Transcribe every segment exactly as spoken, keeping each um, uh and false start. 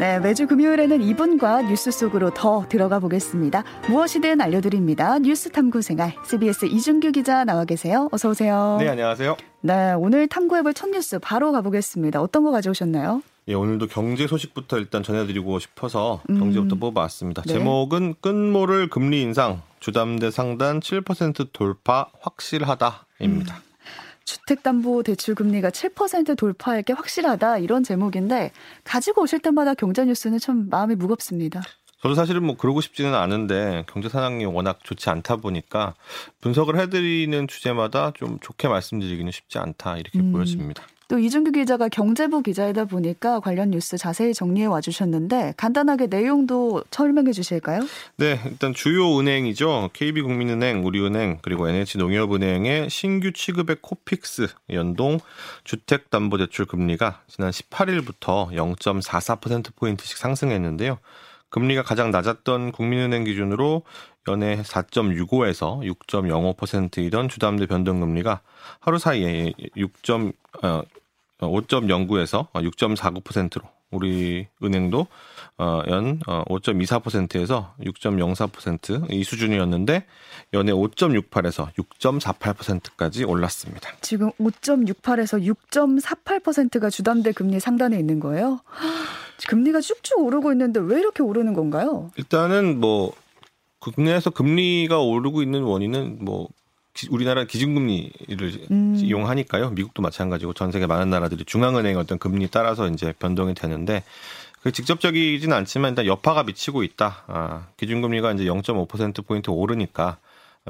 네, 매주 금요일에는 이분과 뉴스 속으로 더 들어가 보겠습니다. 무엇이든 알려드립니다. 뉴스탐구생활 씨비에스 이준규 기자 나와 계세요. 어서 오세요. 네, 안녕하세요. 네, 오늘 탐구해볼 첫 뉴스 바로 가보겠습니다. 어떤 거 가져오셨나요? 예, 오늘도 경제 소식부터 일단 전해드리고 싶어서 경제부터 음. 뽑아왔습니다. 네. 제목은 끝모를 금리 인상, 주담대 상단 칠 퍼센트 돌파 확실하다입니다. 음. 주택담보대출금리가 칠 퍼센트 돌파할 게 확실하다, 이런 제목인데 가지고 오실 때마다 경제뉴스는 참 마음이 무겁습니다. 저도 사실은 뭐 그러고 싶지는 않은데 경제 상황이 워낙 좋지 않다 보니까 분석을 해드리는 주제마다 좀 좋게 말씀드리기는 쉽지 않다, 이렇게 음. 보여집니다. 또 이준규 기자가 경제부 기자이다 보니까 관련 뉴스 자세히 정리해 와주셨는데 간단하게 내용도 설명해 주실까요? 네, 일단 주요 은행이죠. 케이비국민은행, 우리은행, 그리고 엔에이치농협은행의 신규 취급의 코픽스 연동 주택담보대출 금리가 지난 십팔 일부터 영 점 사사 퍼센트포인트씩 상승했는데요. 금리가 가장 낮았던 국민은행 기준으로 연에 사 점 육오에서 육 점 영오 퍼센트이던 주담대 변동금리가 하루 사이에 오 점 영구에서 육 점 사구 퍼센트로 우리 은행도 연 오 점 이사 퍼센트에서 육 점 영사 퍼센트 이 수준이었는데 연에 오 점 육팔에서 육 점 사팔 퍼센트까지 올랐습니다. 지금 오 점 육팔에서 육 점 사팔 퍼센트가 주담대 금리 상단에 있는 거예요? 금리가 쭉쭉 오르고 있는데 왜 이렇게 오르는 건가요? 일단은 뭐 국내에서 금리가 오르고 있는 원인은 뭐 우리나라 기준금리를 음. 이용하니까요. 미국도 마찬가지고 전 세계 많은 나라들이 중앙은행의 어떤 금리 따라서 이제 변동이 되는데 그게 직접적이진 않지만 일단 여파가 미치고 있다. 아, 기준금리가 이제 영 점 오 퍼센트포인트 오르니까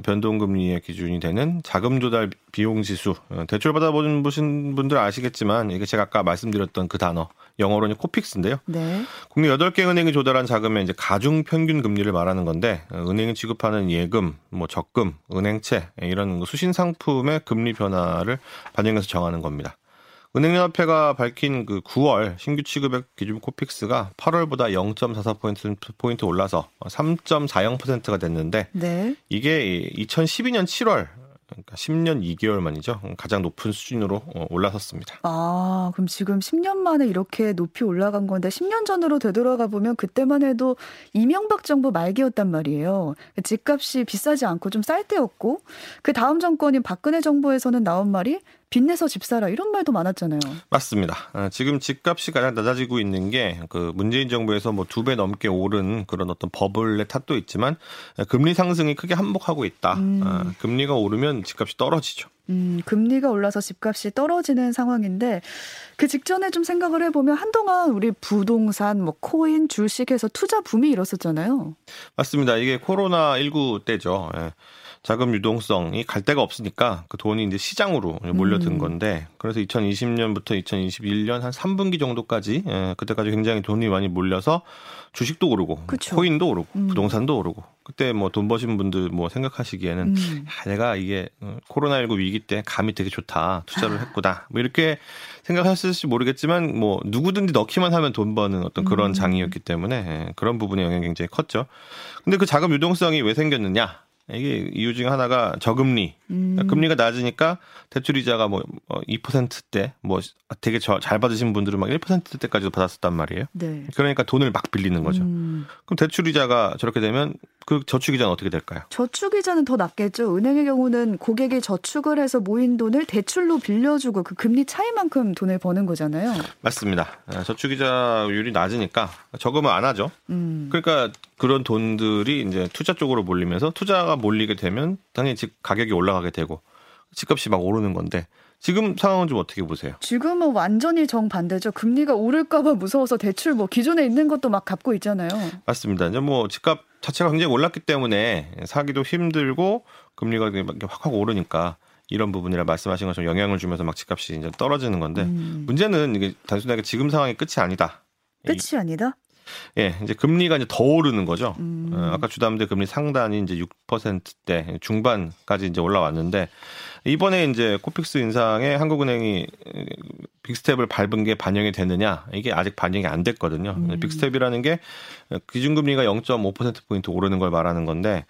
변동금리의 기준이 되는 자금조달 비용지수. 대출받아보신 분들 아시겠지만 이게 제가 아까 말씀드렸던 그 단어. 영어로는 코픽스인데요. 네. 국내 여덟 개 은행이 조달한 자금의 이제 가중 평균 금리를 말하는 건데 은행이 지급하는 예금, 뭐 적금, 은행채 이런 수신 상품의 금리 변화를 반영해서 정하는 겁니다. 은행연합회가 밝힌 그 구월 신규 취급액 기준 코픽스가 팔월보다 영 점 사사 포인트 올라서 삼 점 사영 퍼센트가 됐는데 네. 이게 이천십이 년 칠월 그러니까 십 년 이 개월 만이죠. 가장 높은 수준으로 올라섰습니다. 아, 그럼 지금 십 년 만에 이렇게 높이 올라간 건데 십 년 전으로 되돌아가 보면 그때만 해도 이명박 정부 말기였단 말이에요. 집값이 비싸지 않고 좀 쌀 때였고 그 다음 정권인 박근혜 정부에서는 나온 말이 빚내서 집 사라 이런 말도 많았잖아요. 맞습니다. 지금 집값이 가장 낮아지고 있는 게 그 문재인 정부에서 뭐 두 배 넘게 오른 그런 어떤 버블의 탓도 있지만 금리 상승이 크게 한몫하고 있다. 음. 금리가 오르면 집값이 떨어지죠. 음, 금리가 올라서 집값이 떨어지는 상황인데 그 직전에 좀 생각을 해보면 한동안 우리 부동산, 뭐 코인, 주식해서 투자 붐이 일었었잖아요. 맞습니다. 이게 코로나십구 때죠. 예. 자금 유동성이 갈 데가 없으니까 그 돈이 이제 시장으로 몰려든 건데 그래서 이천이십 년부터 이천이십일 년 한 삼 분기 정도까지 예, 그때까지 굉장히 돈이 많이 몰려서 주식도 오르고 그쵸. 코인도 오르고 음. 부동산도 오르고 그때 뭐 돈 버신 분들 뭐 생각하시기에는 음. 야, 내가 이게 코로나십구 위기 때 감이 되게 좋다 투자를 했구나 뭐 이렇게 생각하실지 모르겠지만 뭐 누구든지 넣기만 하면 돈 버는 어떤 그런 음. 장이었기 때문에 예, 그런 부분의 영향이 굉장히 컸죠. 근데 그 자금 유동성이 왜 생겼느냐? 이게 이유 중 하나가 저금리. 음. 금리가 낮으니까 대출이자가 뭐 이 퍼센트대, 뭐 되게 저, 잘 받으신 분들은 막 일 퍼센트대까지도 받았었단 말이에요. 네. 그러니까 돈을 막 빌리는 거죠. 음. 그럼 대출이자가 저렇게 되면 그 저축이자는 어떻게 될까요? 저축이자는 더 낮겠죠. 은행의 경우는 고객이 저축을 해서 모인 돈을 대출로 빌려주고 그 금리 차이만큼 돈을 버는 거잖아요. 맞습니다. 저축이자율이 낮으니까 저금을 안 하죠. 음. 그러니까 그런 돈들이 이제 투자 쪽으로 몰리면서 투자가 몰리게 되면 당연히 집 가격이 올라가게 되고 집값이 막 오르는 건데 지금 상황은 좀 어떻게 보세요? 지금은 완전히 정반대죠. 금리가 오를까 봐 무서워서 대출 뭐 기존에 있는 것도 막 갚고 있잖아요. 맞습니다. 이제 뭐 집값 자체가 굉장히 올랐기 때문에 사기도 힘들고 금리가 확확 오르니까 이런 부분이라 말씀하신 것처럼 영향을 주면서 막 집값이 이제 떨어지는 건데 음. 문제는 이게 단순하게 지금 상황이 끝이 아니다. 끝이 아니다? 예, 이제 금리가 이제 더 오르는 거죠. 음. 아까 주담대 금리 상단이 이제 육 퍼센트대 중반까지 이제 올라왔는데 이번에 이제 코픽스 인상에 한국은행이 빅스텝을 밟은 게 반영이 되느냐? 이게 아직 반영이 안 됐거든요. 음. 빅스텝이라는 게 기준금리가 영 점 오 퍼센트포인트 오르는 걸 말하는 건데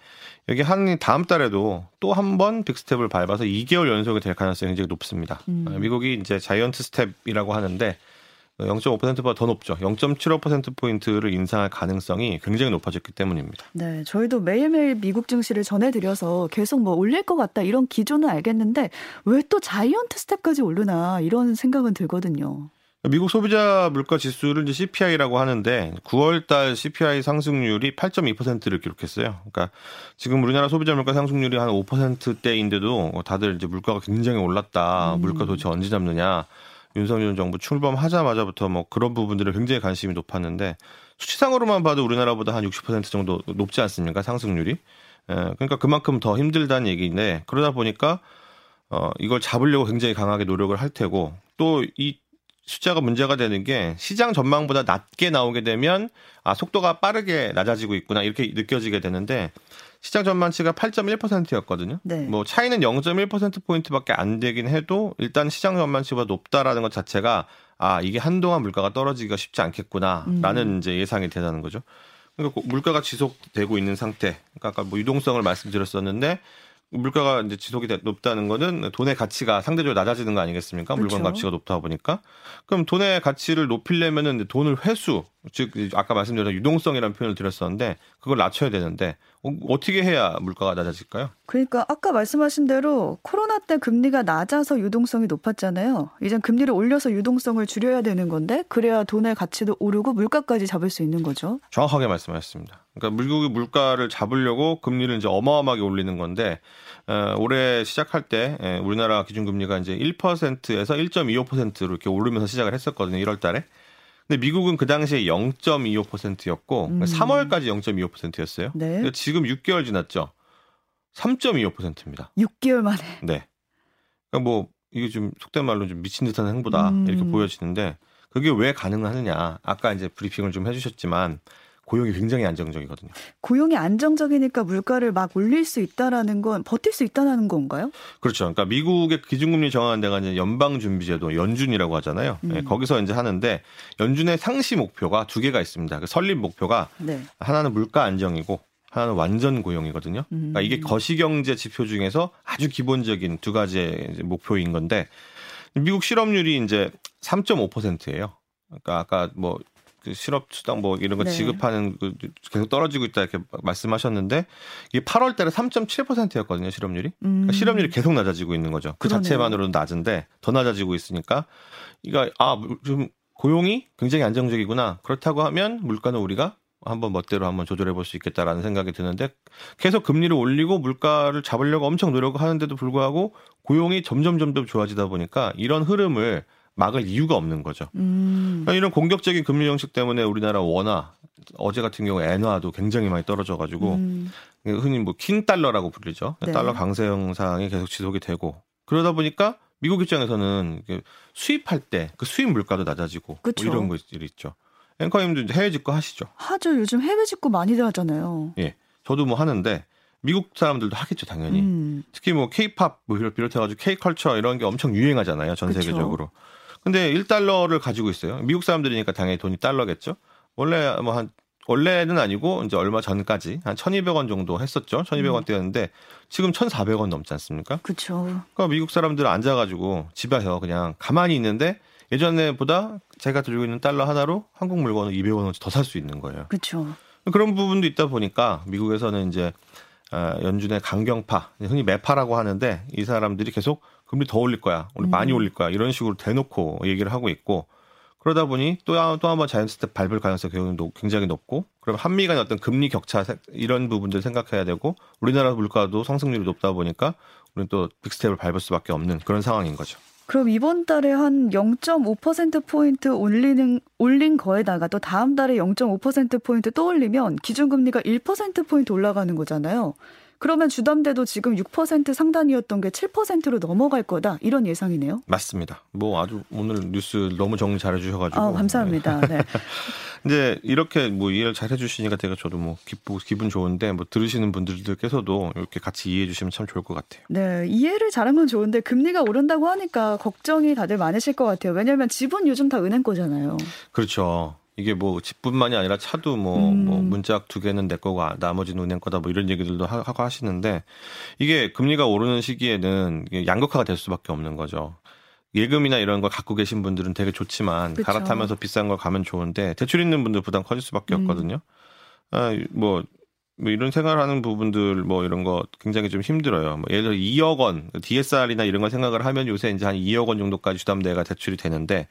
여기 한 다음 달에도 또 한 번 빅스텝을 밟아서 이 개월 연속이 될 가능성이 굉장히 높습니다. 음. 미국이 이제 자이언트 스텝이라고 하는데 영 점 오 퍼센트보다 더 높죠. 영 점 칠오 퍼센트포인트를 인상할 가능성이 굉장히 높아졌기 때문입니다. 네, 저희도 매일매일 미국 증시를 전해드려서 계속 뭐 올릴 것 같다 이런 기조는 알겠는데 왜 또 자이언트 스텝까지 오르나 이런 생각은 들거든요. 미국 소비자 물가 지수를 이제 씨피아이라고 하는데 구월 달 씨피아이 상승률이 팔 점 이 퍼센트를 기록했어요. 그러니까 지금 우리나라 소비자 물가 상승률이 한 오 퍼센트대인데도 다들 이제 물가가 굉장히 올랐다. 음. 물가 도대체 언제 잡느냐. 윤석열 정부 출범하자마자부터 뭐 그런 부분들을 굉장히 관심이 높았는데 수치상으로만 봐도 우리나라보다 한 육십 퍼센트 정도 높지 않습니까? 상승률이. 그러니까 그만큼 더 힘들다는 얘기인데 그러다 보니까 이걸 잡으려고 굉장히 강하게 노력을 할 테고 또 이 숫자가 문제가 되는 게 시장 전망보다 낮게 나오게 되면 아 속도가 빠르게 낮아지고 있구나 이렇게 느껴지게 되는데 시장 전망치가 팔 점 일 퍼센트였거든요. 네. 뭐 차이는 영 점 일 퍼센트포인트밖에 안 되긴 해도 일단 시장 전망치보다 높다라는 것 자체가 아 이게 한동안 물가가 떨어지기가 쉽지 않겠구나라는 음. 이제 예상이 되다는 거죠. 그러니까 물가가 지속되고 있는 상태. 그러니까 아까 뭐 유동성을 말씀드렸었는데 물가가 이제 지속이 높다는 거는 돈의 가치가 상대적으로 낮아지는 거 아니겠습니까? 그렇죠. 물건 가치가 높다 보니까. 그럼 돈의 가치를 높이려면은 돈을 회수, 즉 아까 말씀드렸던 유동성이라는 표현을 드렸었는데 그걸 낮춰야 되는데 어떻게 해야 물가가 낮아질까요? 그러니까 아까 말씀하신 대로 코로나 때 금리가 낮아서 유동성이 높았잖아요. 이젠 금리를 올려서 유동성을 줄여야 되는 건데 그래야 돈의 가치도 오르고 물가까지 잡을 수 있는 거죠. 정확하게 말씀하셨습니다. 그러니까 미국이 물가를 잡으려고 금리를 이제 어마어마하게 올리는 건데 어, 올해 시작할 때 에, 우리나라 기준금리가 이제 일 퍼센트에서 일 점 이오 퍼센트로 이렇게 오르면서 시작을 했었거든요. 일월 달에. 근데 미국은 그 당시에 영 점 이오 퍼센트였고 음. 삼월까지 영 점 이오 퍼센트였어요. 네. 그러니까 지금 육 개월 지났죠. 삼 점 이오 퍼센트입니다. 육 개월 만에. 네. 그러니까 뭐 이게 좀 속된 말로 좀 미친 듯한 행보다 음. 이렇게 보여지는데 그게 왜 가능하느냐. 아까 이제 브리핑을 좀 해주셨지만 고용이 굉장히 안정적이거든요. 고용이 안정적이니까 물가를 막 올릴 수 있다라는 건 버틸 수 있다는 건가요? 그렇죠. 그러니까 미국의 기준금리 정하는 데가 이제 연방준비제도 연준이라고 하잖아요. 음. 네, 거기서 이제 하는데 연준의 상시 목표가 두 개가 있습니다. 그 설립 목표가 네. 하나는 물가 안정이고 하나는 완전 고용이거든요. 음. 그러니까 이게 거시경제 지표 중에서 아주 기본적인 두 가지의 목표인 건데 미국 실업률이 이제 삼 점 오 퍼센트예요. 그러니까 아까 뭐 그 실업수당 뭐 이런 거 네. 지급하는 그 계속 떨어지고 있다 이렇게 말씀하셨는데 이게 팔월 달에 삼 점 칠 퍼센트였거든요 실업률이 음. 그러니까 실업률이 계속 낮아지고 있는 거죠. 그 그러네요. 자체만으로는 낮은데 더 낮아지고 있으니까 그러니까 아 좀 고용이 굉장히 안정적이구나 그렇다고 하면 물가는 우리가 한번 멋대로 한번 조절해 볼 수 있겠다라는 생각이 드는데 계속 금리를 올리고 물가를 잡으려고 엄청 노력을 하는데도 불구하고 고용이 점점 점점 좋아지다 보니까 이런 흐름을 막을 이유가 없는 거죠. 음. 이런 공격적인 금리 정책 때문에 우리나라 원화, 어제 같은 경우 엔화도 굉장히 많이 떨어져가지고 음. 흔히 뭐 킹 달러라고 불리죠. 네. 달러 강세 현상이 계속 지속이 되고 그러다 보니까 미국 입장에서는 수입할 때 그 수입 물가도 낮아지고 뭐 이런 것들이 있죠. 앵커님도 해외 직구 하시죠? 하죠. 요즘 해외 직구 많이들 하잖아요. 예, 저도 뭐 하는데 미국 사람들도 하겠죠 당연히. 음. 특히 뭐 K-팝 뭐 비롯해가지고 K-컬처 이런 게 엄청 유행하잖아요 전 그쵸. 세계적으로. 근데 일 달러를 가지고 있어요. 미국 사람들이니까 당연히 돈이 달러겠죠. 원래 뭐 한 원래는 아니고 이제 얼마 전까지 한 천이백 원 정도 했었죠. 천이백 원대였는데 지금 천사백 원 넘지 않습니까? 그렇죠. 그러니까 미국 사람들 앉아가지고 집에서 그냥 가만히 있는데 예전에보다 제가 들고 있는 달러 하나로 한국 물건을 이백 원어치 더 살 수 있는 거예요. 그렇죠. 그런 부분도 있다 보니까 미국에서는 이제 연준의 강경파, 흔히 매파라고 하는데 이 사람들이 계속 금리 더 올릴 거야. 우리 많이 음. 올릴 거야. 이런 식으로 대놓고 얘기를 하고 있고 그러다 보니 또 또 한 번 자이언트 스텝 밟을 가능성이 굉장히 높고 그럼 한미 간의 어떤 금리 격차 이런 부분들 생각해야 되고 우리나라 물가도 상승률이 높다 보니까 우리는 또 빅스텝을 밟을 수밖에 없는 그런 상황인 거죠. 그럼 이번 달에 한 영 점 오 퍼센트포인트 올리는, 올린 거에다가 또 다음 달에 영 점 오 퍼센트포인트 또 올리면 기준금리가 일 퍼센트포인트 올라가는 거잖아요. 그러면 주담대도 지금 육 퍼센트 상단이었던 게 칠 퍼센트로 넘어갈 거다. 이런 예상이네요. 맞습니다. 뭐 아주 오늘 뉴스 너무 정리 잘해주셔가지고. 아, 감사합니다. 네. 이제 이렇게 뭐 이해를 잘해주시니까 제가 저도 뭐 기쁘고 기분 좋은데 뭐 들으시는 분들께서도 이렇게 같이 이해해 주시면 참 좋을 것 같아요. 네, 이해를 잘한 건 좋은데 금리가 오른다고 하니까 걱정이 다들 많으실 것 같아요. 왜냐하면 집은 요즘 다 은행 거잖아요. 그렇죠. 이게 뭐 집뿐만이 아니라 차도 뭐, 음. 뭐 문짝 두 개는 내 거고 나머지는 은행 거다 뭐 이런 얘기들도 하고 하시는데 이게 금리가 오르는 시기에는 양극화가 될 수밖에 없는 거죠. 예금이나 이런 걸 갖고 계신 분들은 되게 좋지만 그쵸. 갈아타면서 비싼 걸 가면 좋은데 대출 있는 분들 부담 커질 수밖에 음. 없거든요. 아, 뭐, 뭐 이런 생활하는 부분들 뭐 이런 거 굉장히 좀 힘들어요. 뭐 예를 들어 이억 원 디에스알이나 이런 걸 생각을 하면 요새 이제 한 이억 원 정도까지 주담대가 대출이 되는데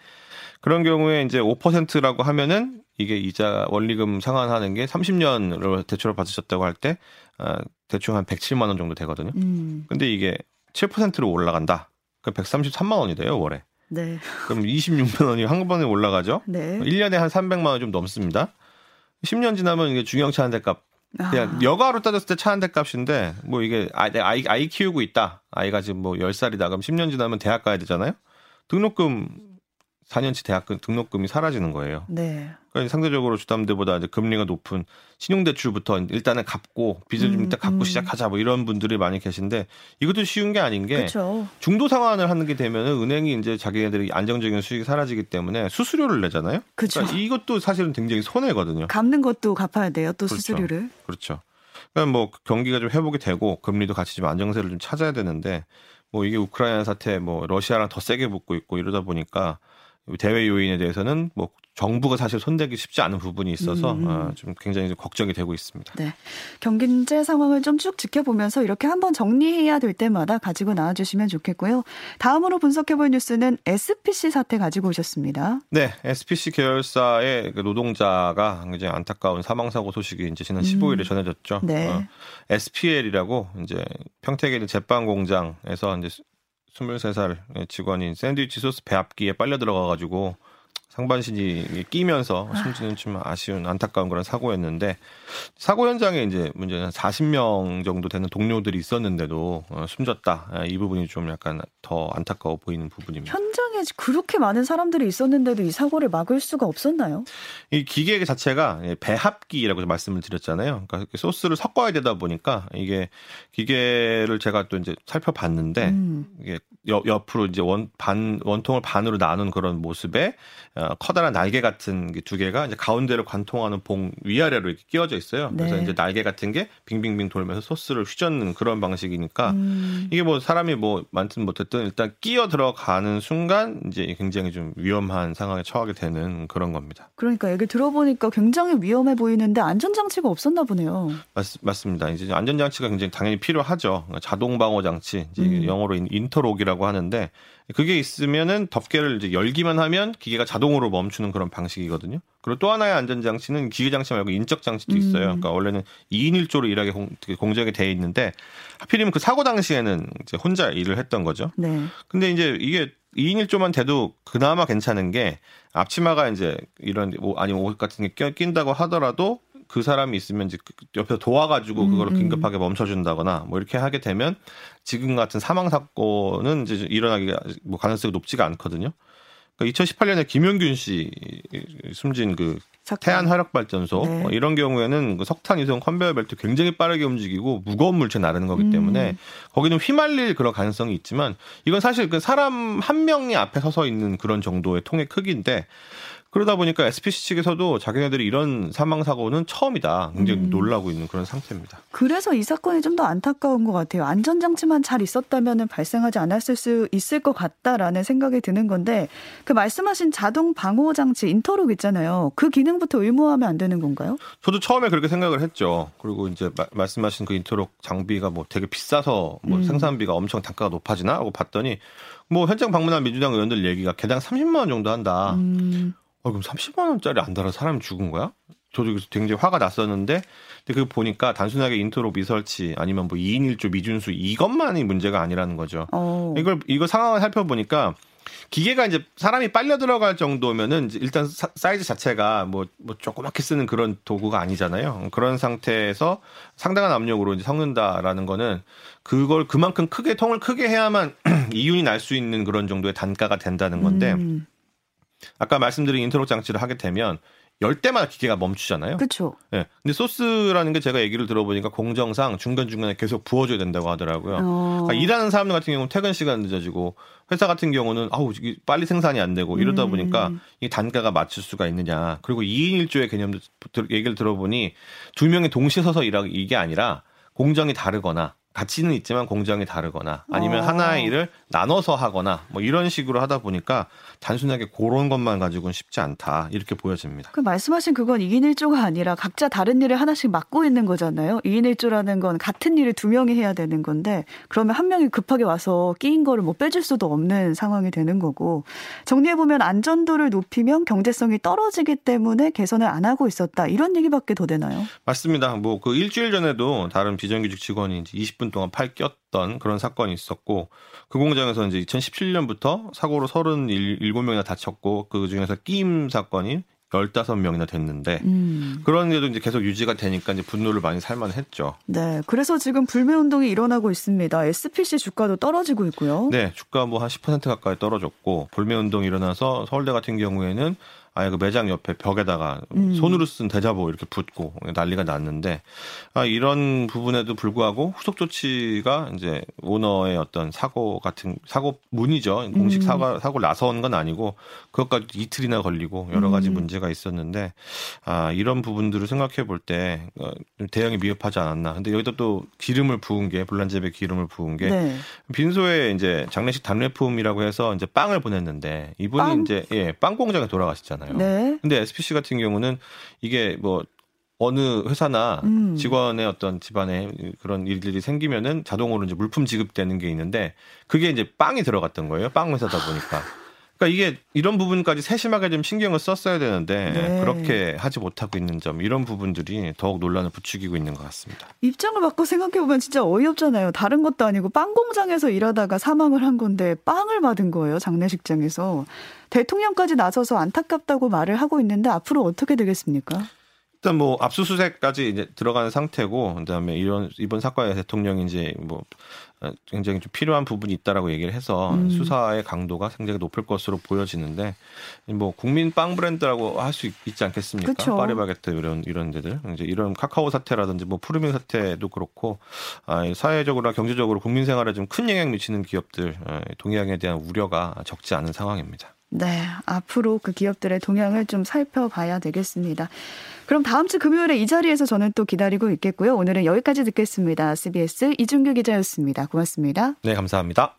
그런 경우에 이제 오 퍼센트라고 하면은 이게 이자 원리금 상환하는 게 삼십 년으로 대출을 받으셨다고 할 때 아, 대충 한 백칠만 원 정도 되거든요. 음. 근데 이게 칠 퍼센트로 올라간다. 그 백삼십삼만 원이 돼요, 월에. 네. 그럼 이십육만 원이 한꺼번에 올라가죠? 네. 일 년에 한 삼백만 원 좀 넘습니다. 십 년 지나면 이게 중형차 한 대 값. 그냥 아. 여가로 따졌을 때 차 한 대 값인데, 뭐 이게 아이, 아이, 아이 키우고 있다. 아이가 지금 뭐 열 살이다. 그럼 십 년 지나면 대학 가야 되잖아요? 등록금, 사 년치 대학 등록금이 사라지는 거예요. 네. 그러니까 상대적으로 주담대보다 이제 금리가 높은 신용대출부터 일단은 갚고 빚을 좀 음, 이따 갚고 음. 시작하자 뭐 이런 분들이 많이 계신데 이것도 쉬운 게 아닌 게 그쵸. 중도 상환을 하는 게 되면은 은행이 이제 자기네들이 안정적인 수익이 사라지기 때문에 수수료를 내잖아요. 그쵸. 그러니까 이것도 사실은 굉장히 손해거든요. 갚는 것도 갚아야 돼요. 또 그렇죠. 수수료를. 그렇죠. 그러니까 뭐 경기가 좀 회복이 되고 금리도 같이 좀 안정세를 좀 찾아야 되는데 뭐 이게 우크라이나 사태 뭐 러시아랑 더 세게 붙고 있고 이러다 보니까 대외 요인에 대해서는 뭐 정부가 사실 손대기 쉽지 않은 부분이 있어서 음. 어, 좀 굉장히 좀 걱정이 되고 있습니다. 네, 경제 상황을 좀 쭉 지켜보면서 이렇게 한번 정리해야 될 때마다 가지고 나와주시면 좋겠고요. 다음으로 분석해볼 뉴스는 에스피씨 사태 가지고 오셨습니다. 네, 에스피씨 계열사의 노동자가 굉장히 안타까운 사망사고 소식이 이제 지난 십오 일에 음. 전해졌죠. 네. 어, 에스피엘이라고 이제 평택에 있는 제빵 공장에서 이제 스물세 살 직원인 샌드위치 소스 배합기에 빨려 들어가가지고 상반신이 끼면서 숨지는 좀 아쉬운 안타까운 그런 사고였는데 사고 현장에 이제 문제는 사십 명 정도 되는 동료들이 있었는데도 어, 숨졌다. 이 부분이 좀 약간 더 안타까워 보이는 부분입니다. 현장에 그렇게 많은 사람들이 있었는데도 이 사고를 막을 수가 없었나요? 이 기계 자체가 배합기라고 말씀을 드렸잖아요. 그러니까 소스를 섞어야 되다 보니까 이게 기계를 제가 또 이제 살펴봤는데 음. 이게 여, 옆으로 이제 원, 반, 원통을 반으로 나눈 그런 모습에 어, 커다란 날개 같은 두 개가 이제 가운데를 관통하는 봉 위아래로 이렇게 끼워져 있어요. 그래서 네. 이제 날개 같은 게 빙빙빙 돌면서 소스를 휘젓는 그런 방식이니까 음. 이게 뭐 사람이 뭐 많든 못했든 일단 끼어 들어가는 순간 이제 굉장히 좀 위험한 상황에 처하게 되는 그런 겁니다. 그러니까 얘기 들어보니까 굉장히 위험해 보이는데 안전장치가 없었나 보네요. 맞, 맞습니다. 이제 안전장치가 굉장히 당연히 필요하죠. 자동방어장치, 이제 음. 영어로 인터록이라고 하는데 그게 있으면은 덮개를 이제 열기만 하면 기계가 자동으로 멈추는 그런 방식이거든요. 그리고 또 하나의 안전장치는 기계장치 말고 인적장치도 있어요. 그러니까 원래는 이 인 일 조로 일하게 공, 공정이 돼 있는데 하필이면 그 사고 당시에는 이제 혼자 일을 했던 거죠. 네. 근데 이제 이게 이 인 일 조만 돼도 그나마 괜찮은 게 앞치마가 이제 이런 아니 옷 같은 게 낀다고 하더라도 그 사람이 있으면 이제 옆에서 도와가지고 그걸 음, 음. 긴급하게 멈춰준다거나 뭐 이렇게 하게 되면 지금 같은 사망 사고는 이제 일어나기가 뭐 가능성이 높지가 않거든요. 그러니까 이천십팔 년에 김용균 씨 숨진 그 태안화력발전소 네. 어, 이런 경우에는 그 석탄 이송 컨베이어 벨트 굉장히 빠르게 움직이고 무거운 물체 나르는 거기 때문에 음. 거기는 휘말릴 그런 가능성이 있지만 이건 사실 그 사람 한 명이 앞에 서서 있는 그런 정도의 통의 크기인데. 그러다 보니까 에스피씨 측에서도 자기네들이 이런 사망사고는 처음이다. 굉장히 음. 놀라고 있는 그런 상태입니다. 그래서 이 사건이 좀 더 안타까운 것 같아요. 안전장치만 잘 있었다면 발생하지 않았을 수 있을 것 같다라는 생각이 드는 건데 그 말씀하신 자동 방호장치 인터록 있잖아요. 그 기능부터 의무화하면 안 되는 건가요? 저도 처음에 그렇게 생각을 했죠. 그리고 이제 마, 말씀하신 그 인터록 장비가 뭐 되게 비싸서 뭐 음. 생산비가 엄청 단가가 높아지나 하고 봤더니 뭐 현장 방문한 민주당 의원들 얘기가 개당 삼십만 원 정도 한다. 음. 어, 그럼 삼십만 원짜리 안 달아 사람이 죽은 거야? 저도 굉장히 화가 났었는데, 근데 그 보니까 단순하게 인터로 미설치 아니면 뭐 이 인 일 조 미준수 이것만이 문제가 아니라는 거죠. 오. 이걸, 이거 상황을 살펴보니까 기계가 이제 사람이 빨려 들어갈 정도면은 이제 일단 사, 사이즈 자체가 뭐, 뭐 조그맣게 쓰는 그런 도구가 아니잖아요. 그런 상태에서 상당한 압력으로 이제 섞는다라는 거는 그걸 그만큼 크게 통을 크게 해야만 이윤이 날 수 있는 그런 정도의 단가가 된다는 건데, 음. 아까 말씀드린 인터록 장치를 하게 되면 열 때마다 기계가 멈추잖아요. 그렇죠. 네. 근데 소스라는 게 제가 얘기를 들어보니까 공정상 중간중간에 계속 부어줘야 된다고 하더라고요. 어... 그러니까 일하는 사람들 같은 경우는 퇴근 시간 늦어지고 회사 같은 경우는 아우 빨리 생산이 안 되고 이러다 보니까 음... 이 단가가 맞출 수가 있느냐. 그리고 이 인 일 조의 개념도 얘기를 들어보니 두 명이 동시에 서서 일하기 이게 아니라 공정이 다르거나 가치는 있지만 공장이 다르거나 아니면 어. 하나의 일을 나눠서 하거나 뭐 이런 식으로 하다 보니까 단순하게 그런 것만 가지고는 쉽지 않다 이렇게 보여집니다. 그 말씀하신 그건 이인 일조가 아니라 각자 다른 일을 하나씩 맡고 있는 거잖아요. 이인 일조라는 건 같은 일을 두 명이 해야 되는 건데 그러면 한 명이 급하게 와서 끼인 거를 뭐 빼줄 수도 없는 상황이 되는 거고 정리해보면 안전도를 높이면 경제성이 떨어지기 때문에 개선을 안 하고 있었다 이런 얘기밖에 더 되나요? 맞습니다. 뭐 그 일주일 전에도 다른 비정규직 직원이 이십 분 동안 팔 꼈던 그런 사건이 있었고 그 공장에서 이제 이천십칠 년부터 사고로 삼십칠 명이나 다쳤고 그 중에서 끼임 사건이 십오 명이나 됐는데 음. 그런 게도 이제 계속 유지가 되니까 이제 분노를 많이 살만 했죠. 네, 그래서 지금 불매운동이 일어나고 있습니다. 에스피씨 주가도 떨어지고 있고요. 네, 주가 뭐 한 십 퍼센트 가까이 떨어졌고 불매운동이 일어나서 서울대 같은 경우에는 아예 그 매장 옆에 벽에다가 음. 손으로 쓴 대자보 이렇게 붙고 난리가 났는데 아, 이런 부분에도 불구하고 후속 조치가 이제 오너의 어떤 사고 같은 사고 문이죠. 공식 사과, 사고 나서온 건 아니고 그것까지 이틀이나 걸리고 여러 가지 음. 문제가 있었는데 아, 이런 부분들을 생각해 볼 때 대응이 미흡하지 않았나. 근데 여기다 또 기름을 부은 게 불난집에 기름을 부은 게 네. 빈소에 이제 장례식 단례품이라고 해서 이제 빵을 보냈는데 이분이 빵? 이제 예, 빵 공장에 돌아가시잖아요. 네. 근데 에스피씨 같은 경우는 이게 뭐 어느 회사나 음. 직원의 어떤 집안에 그런 일들이 생기면은 자동으로 이제 물품 지급되는 게 있는데 그게 이제 빵이 들어갔던 거예요. 빵 회사다 보니까. 그러니까 이게 이런 부분까지 세심하게 좀 신경을 썼어야 되는데 네. 그렇게 하지 못하고 있는 점 이런 부분들이 더욱 논란을 부추기고 있는 것 같습니다. 입장을 바꿔 생각해보면 진짜 어이없잖아요. 다른 것도 아니고 빵 공장에서 일하다가 사망을 한 건데 빵을 받은 거예요. 장례식장에서. 대통령까지 나서서 안타깝다고 말을 하고 있는데 앞으로 어떻게 되겠습니까? 일단 뭐 압수수색까지 이제 들어가는 상태고 그다음에 이런 이번 사건에 대통령이 이제 뭐 굉장히 좀 필요한 부분이 있다라고 얘기를 해서 음. 수사의 강도가 굉장히 높을 것으로 보여지는데 뭐 국민 빵 브랜드라고 할 수 있지 않겠습니까? 그쵸. 파리바게트 이런 이런 데들 이제 이런 카카오 사태라든지 뭐 푸르미 사태도 그렇고 사회적으로나 경제적으로 국민 생활에 좀 큰 영향 미치는 기업들 동향에 대한 우려가 적지 않은 상황입니다. 네, 앞으로 그 기업들의 동향을 좀 살펴봐야 되겠습니다. 그럼 다음 주 금요일에 이 자리에서 저는 또 기다리고 있겠고요. 오늘은 여기까지 듣겠습니다. 씨비에스 이준규 기자였습니다. 고맙습니다. 네, 감사합니다.